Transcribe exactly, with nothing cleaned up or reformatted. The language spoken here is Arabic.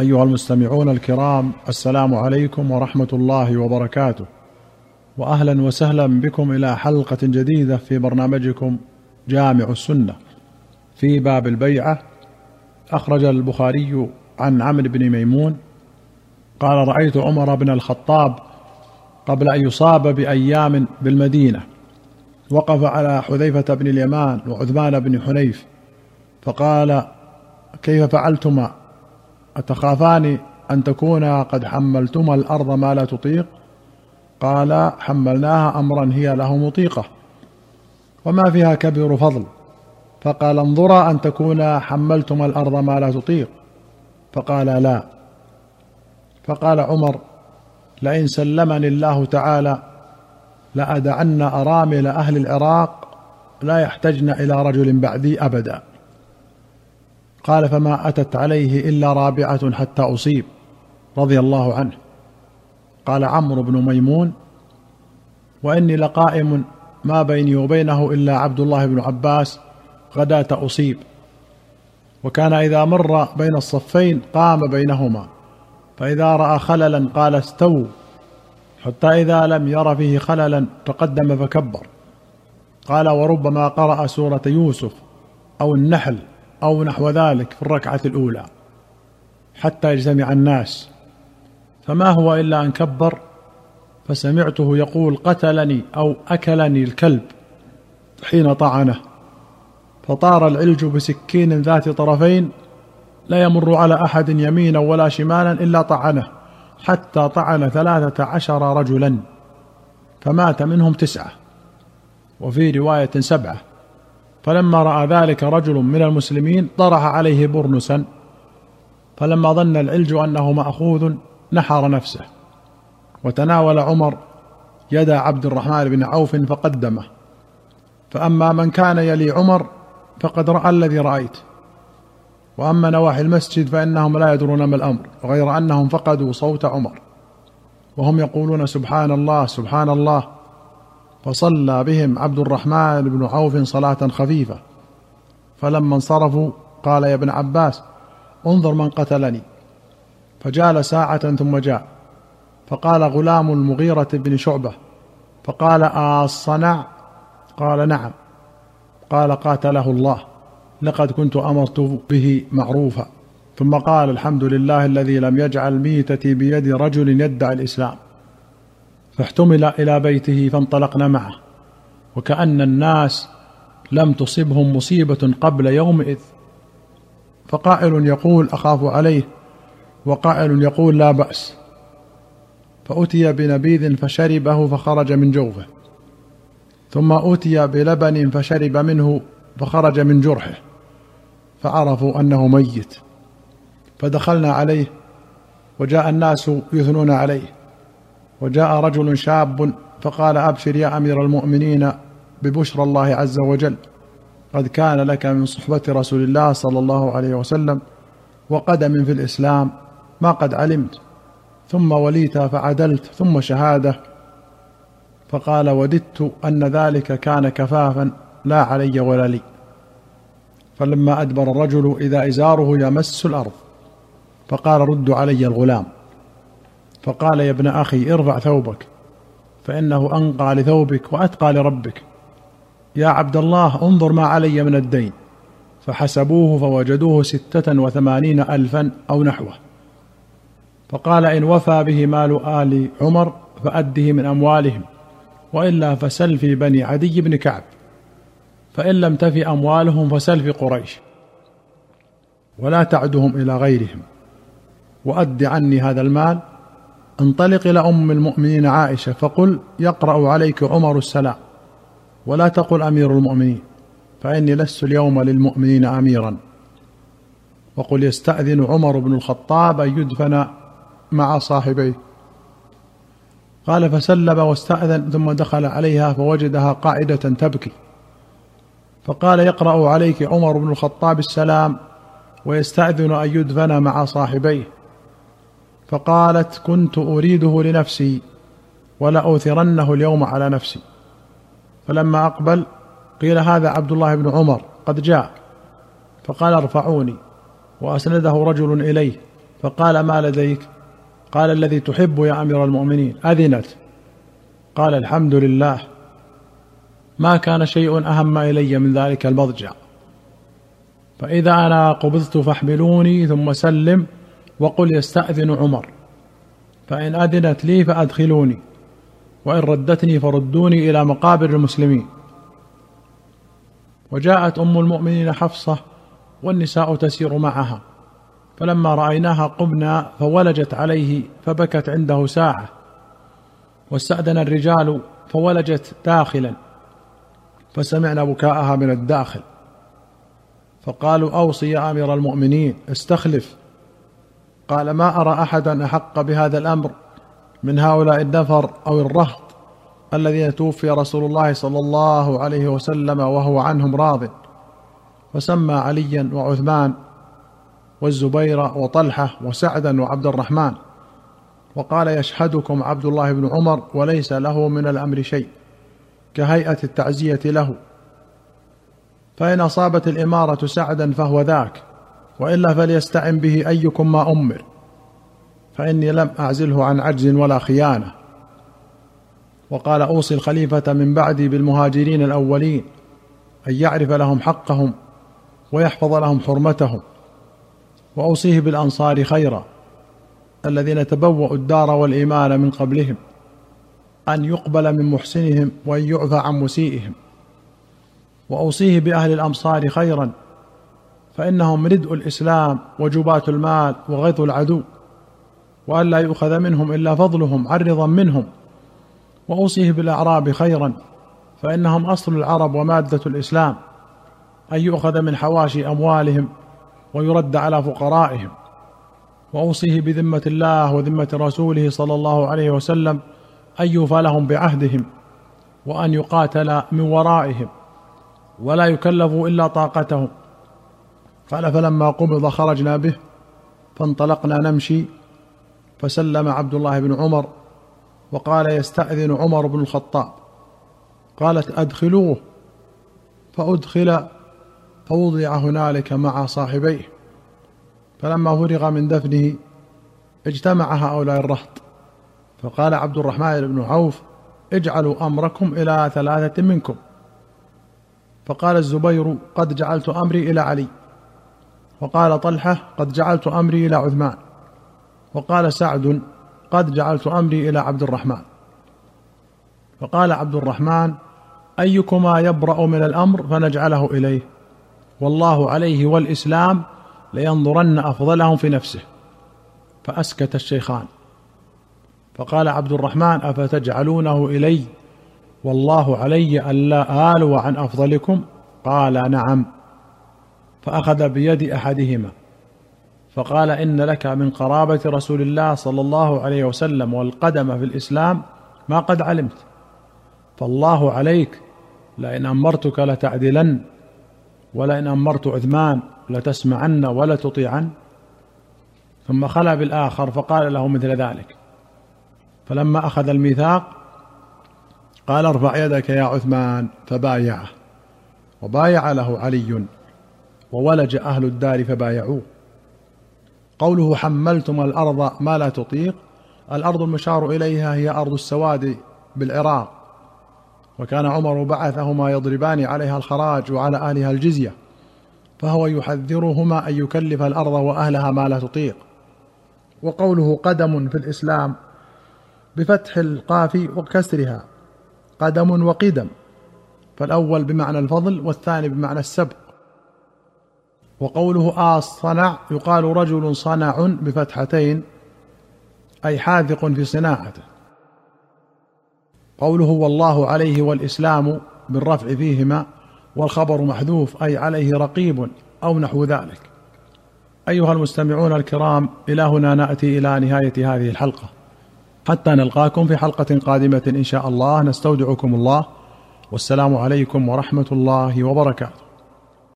أيها المستمعون الكرام، السلام عليكم ورحمة الله وبركاته، وأهلا وسهلا بكم إلى حلقة جديدة في برنامجكم جامع السنة في باب البيعة. أخرج البخاري عن عمرو بن ميمون قال: رأيت عمر بن الخطاب قبل أن يصاب بأيام بالمدينة، وقف على حذيفة بن اليمان وعثمان بن حنيف فقال: كيف فعلتما؟ أتخافان أن تكونا قد حملتما الأرض ما لا تطيق؟ قال: حملناها أمرا هي له مطيقة وما فيها كبير فضل. فقال: انظرا أن تكونا حملتما الأرض ما لا تطيق. فقال: لا. فقال عمر: لئن سلمني الله تعالى لأدعن أرامل أهل العراق لا يحتجن إلى رجل بعدي أبدا. قال: فما أتت عليه إلا رابعة حتى أصيب، رضي الله عنه. قال عمرو بن ميمون: وإني لقائم ما بيني وبينه إلا عبد الله بن عباس غداة أصيب، وكان إذا مر بين الصفين قام بينهما، فإذا رأى خللا قال: استووا، حتى إذا لم ير فيه خللا تقدم فكبر. قال: وربما قرأ سورة يوسف أو النحل أو نحو ذلك في الركعة الأولى حتى يجتمع الناس، فما هو إلا أن كبر، فسمعته يقول: قتلني أو أكلني الكلب، حين طعنه، فطار العلج بسكين ذات طرفين لا يمر على أحد يمينا ولا شمالا إلا طعنه، حتى طعن ثلاثة عشر رجلا، فمات منهم تسعة، وفي رواية سبعة. فلما رأى ذلك رجل من المسلمين طرح عليه برنسا، فلما ظن العلج أنه مأخوذ نحر نفسه، وتناول عمر يد عبد الرحمن بن عوف فقدمه. فأما من كان يلي عمر فقد رأى الذي رأيت، وأما نواحي المسجد فإنهم لا يدرون ما الأمر، غير أنهم فقدوا صوت عمر وهم يقولون: سبحان الله سبحان الله. فصلى بهم عبد الرحمن بن عوف صلاة خفيفة، فلما انصرفوا قال: يا ابن عباس، انظر من قتلني. فجال ساعة ثم جاء، فقال: غلام المغيرة بن شعبة. فقال: أصنع؟ قال: نعم. قال: قاتله الله، لقد كنت أمرت به معروفا. ثم قال: الحمد لله الذي لم يجعل ميتتي بيد رجل يدعي الإسلام. فاحتمل إلى بيته فانطلقنا معه، وكأن الناس لم تصبهم مصيبة قبل يومئذ، فقائل يقول: أخاف عليه، وقائل يقول: لا بأس. فأتي بنبيذ فشربه فخرج من جوفه، ثم أتي بلبن فشرب منه فخرج من جرحه، فعرفوا أنه ميت. فدخلنا عليه، وجاء الناس يثنون عليه، وجاء رجل شاب فقال: أبشر يا أمير المؤمنين ببشرى الله عز وجل، قد كان لك من صحبة رسول الله صلى الله عليه وسلم وقدم في الإسلام ما قد علمت، ثم وليت فعدلت، ثم شهادة. فقال: وددت أن ذلك كان كفافا لا علي ولا لي. فلما أدبر الرجل إذا إزاره يمس الأرض، فقال: رد علي الغلام. فقال: يا ابن أخي، ارفع ثوبك، فإنه أنقى لثوبك وأتقى لربك. يا عبد الله، انظر ما علي من الدين. فحسبوه فوجدوه ستة وثمانين ألفا أو نحوه. فقال: إن وفى به مال آل عمر فأده من أموالهم، وإلا فسل في بني عدي بن كعب، فإن لم تفي أموالهم فسل في قريش، ولا تعدهم إلى غيرهم، وأد عني هذا المال. انطلق إلى أم المؤمنين عائشة فقل: يقرأ عليك عمر السلام، ولا تقل أمير المؤمنين، فإني لست اليوم للمؤمنين أميرا. وقل: يستأذن عمر بن الخطاب أن يدفن مع صاحبيه. قال: فسلم واستأذن، ثم دخل عليها فوجدها قاعدة تبكي، فقال: يقرأ عليك عمر بن الخطاب السلام، ويستأذن أن يدفن مع صاحبيه. فقالت: كنت أريده لنفسي، ولأوثرنه اليوم على نفسي. فلما أقبل قيل: هذا عبد الله بن عمر قد جاء. فقال: ارفعوني. وأسنده رجل إليه فقال: ما لديك؟ قال: الذي تحب يا أمير المؤمنين. أذنت. قال: الحمد لله، ما كان شيء أهم إلي من ذلك المضجع، فإذا أنا قبضت فاحملوني ثم سلم وقل يستأذن عمر، فإن أذنت لي فأدخلوني، وإن ردتني فردوني إلى مقابر المسلمين. وجاءت أم المؤمنين حفصة والنساء تسير معها، فلما رأيناها قمنا فولجت عليه فبكت عنده ساعة، واستأذن الرجال فولجت داخلا، فسمعنا بكاءها من الداخل، فقالوا: أوصي يا أمير المؤمنين، استخلف. قال: ما أرى أحدا أحق بهذا الأمر من هؤلاء النفر أو الرهط الذين توفي رسول الله صلى الله عليه وسلم وهو عنهم راض، فسمى عليا وعثمان والزبير وطلحة وسعدا وعبد الرحمن، وقال: يشهدكم عبد الله بن عمر وليس له من الأمر شيء كهيئة التعزية له، فإن أصابت الإمارة سعدا فهو ذاك، وإلا فليستعن به أيكم ما أمر، فإني لم أعزله عن عجز ولا خيانة. وقال: أوصي الخليفة من بعدي بالمهاجرين الأولين أن يعرف لهم حقهم ويحفظ لهم حرمتهم، وأوصيه بالأنصار خيرا الذين تبوأوا الدار والإيمان من قبلهم، أن يقبل من محسنهم وأن يعفى عن مسيئهم. وأوصيه بأهل الأمصار خيرا، فإنهم ردء الإسلام وجباة المال وغيظ العدو، وأن لا يؤخذ منهم إلا فضلهم عرضا منهم. وأوصيه بالأعراب خيرا، فإنهم أصل العرب ومادة الإسلام، أن يؤخذ من حواشي أموالهم ويرد على فقرائهم. وأوصيه بذمة الله وذمة رسوله صلى الله عليه وسلم، أن يوفى لهم بعهدهم، وأن يقاتل من ورائهم، ولا يكلفوا إلا طاقتهم. قال: فلما قبض خرجنا به فانطلقنا نمشي، فسلم عبد الله بن عمر وقال: يستأذن عمر بن الخطاب. قالت: أدخلوه. فأدخل، فوضع هنالك مع صاحبيه. فلما فرغ من دفنه اجتمع هؤلاء الرهط، فقال عبد الرحمن بن عوف: اجعلوا أمركم إلى ثلاثة منكم. فقال الزبير: قد جعلت أمري إلى علي. وقال طلحة: قد جعلت أمري إلى عثمان. وقال سعد: قد جعلت أمري إلى عبد الرحمن. فقال عبد الرحمن: أيكما يبرأ من الأمر فنجعله إليه، والله عليه والإسلام لينظرن أفضلهم في نفسه. فأسكت الشيخان. فقال عبد الرحمن: أفتجعلونه إلي، والله علي ألا آلو عن أفضلكم؟ قال: نعم. فأخذ بيد أحدهما فقال: إن لك من قرابة رسول الله صلى الله عليه وسلم والقدم في الإسلام ما قد علمت، فالله عليك لئن أمرتك لتعدلن، ولئن أمرت عثمان لتسمعن ولا تطيعن. ثم خلا بالآخر فقال له مثل ذلك. فلما أخذ الميثاق قال: ارفع يدك يا عثمان. فبايعه، وبايع له علي، وولج أهل الدار فبايعوه. قوله: حملتم الأرض ما لا تطيق، الأرض المشار إليها هي أرض السواد بالعراق، وكان عمر بعثهما يضربان عليها الخراج وعلى أهلها الجزية، فهو يحذرهما أن يكلف الأرض وأهلها ما لا تطيق. وقوله: قدم في الإسلام بفتح القاف وكسرها، قدم وقدم، فالأول بمعنى الفضل والثاني بمعنى السبق. وقوله: آصنع، يقال رجل صنع بفتحتين، أي حاذق في صناعته. قوله: والله عليه والإسلام بالرفع فيهما، والخبر محذوف أي عليه رقيب أو نحو ذلك. أيها المستمعون الكرام، إلى هنا نأتي إلى نهاية هذه الحلقة، حتى نلقاكم في حلقة قادمة إن شاء الله. نستودعكم الله، والسلام عليكم ورحمة الله وبركاته.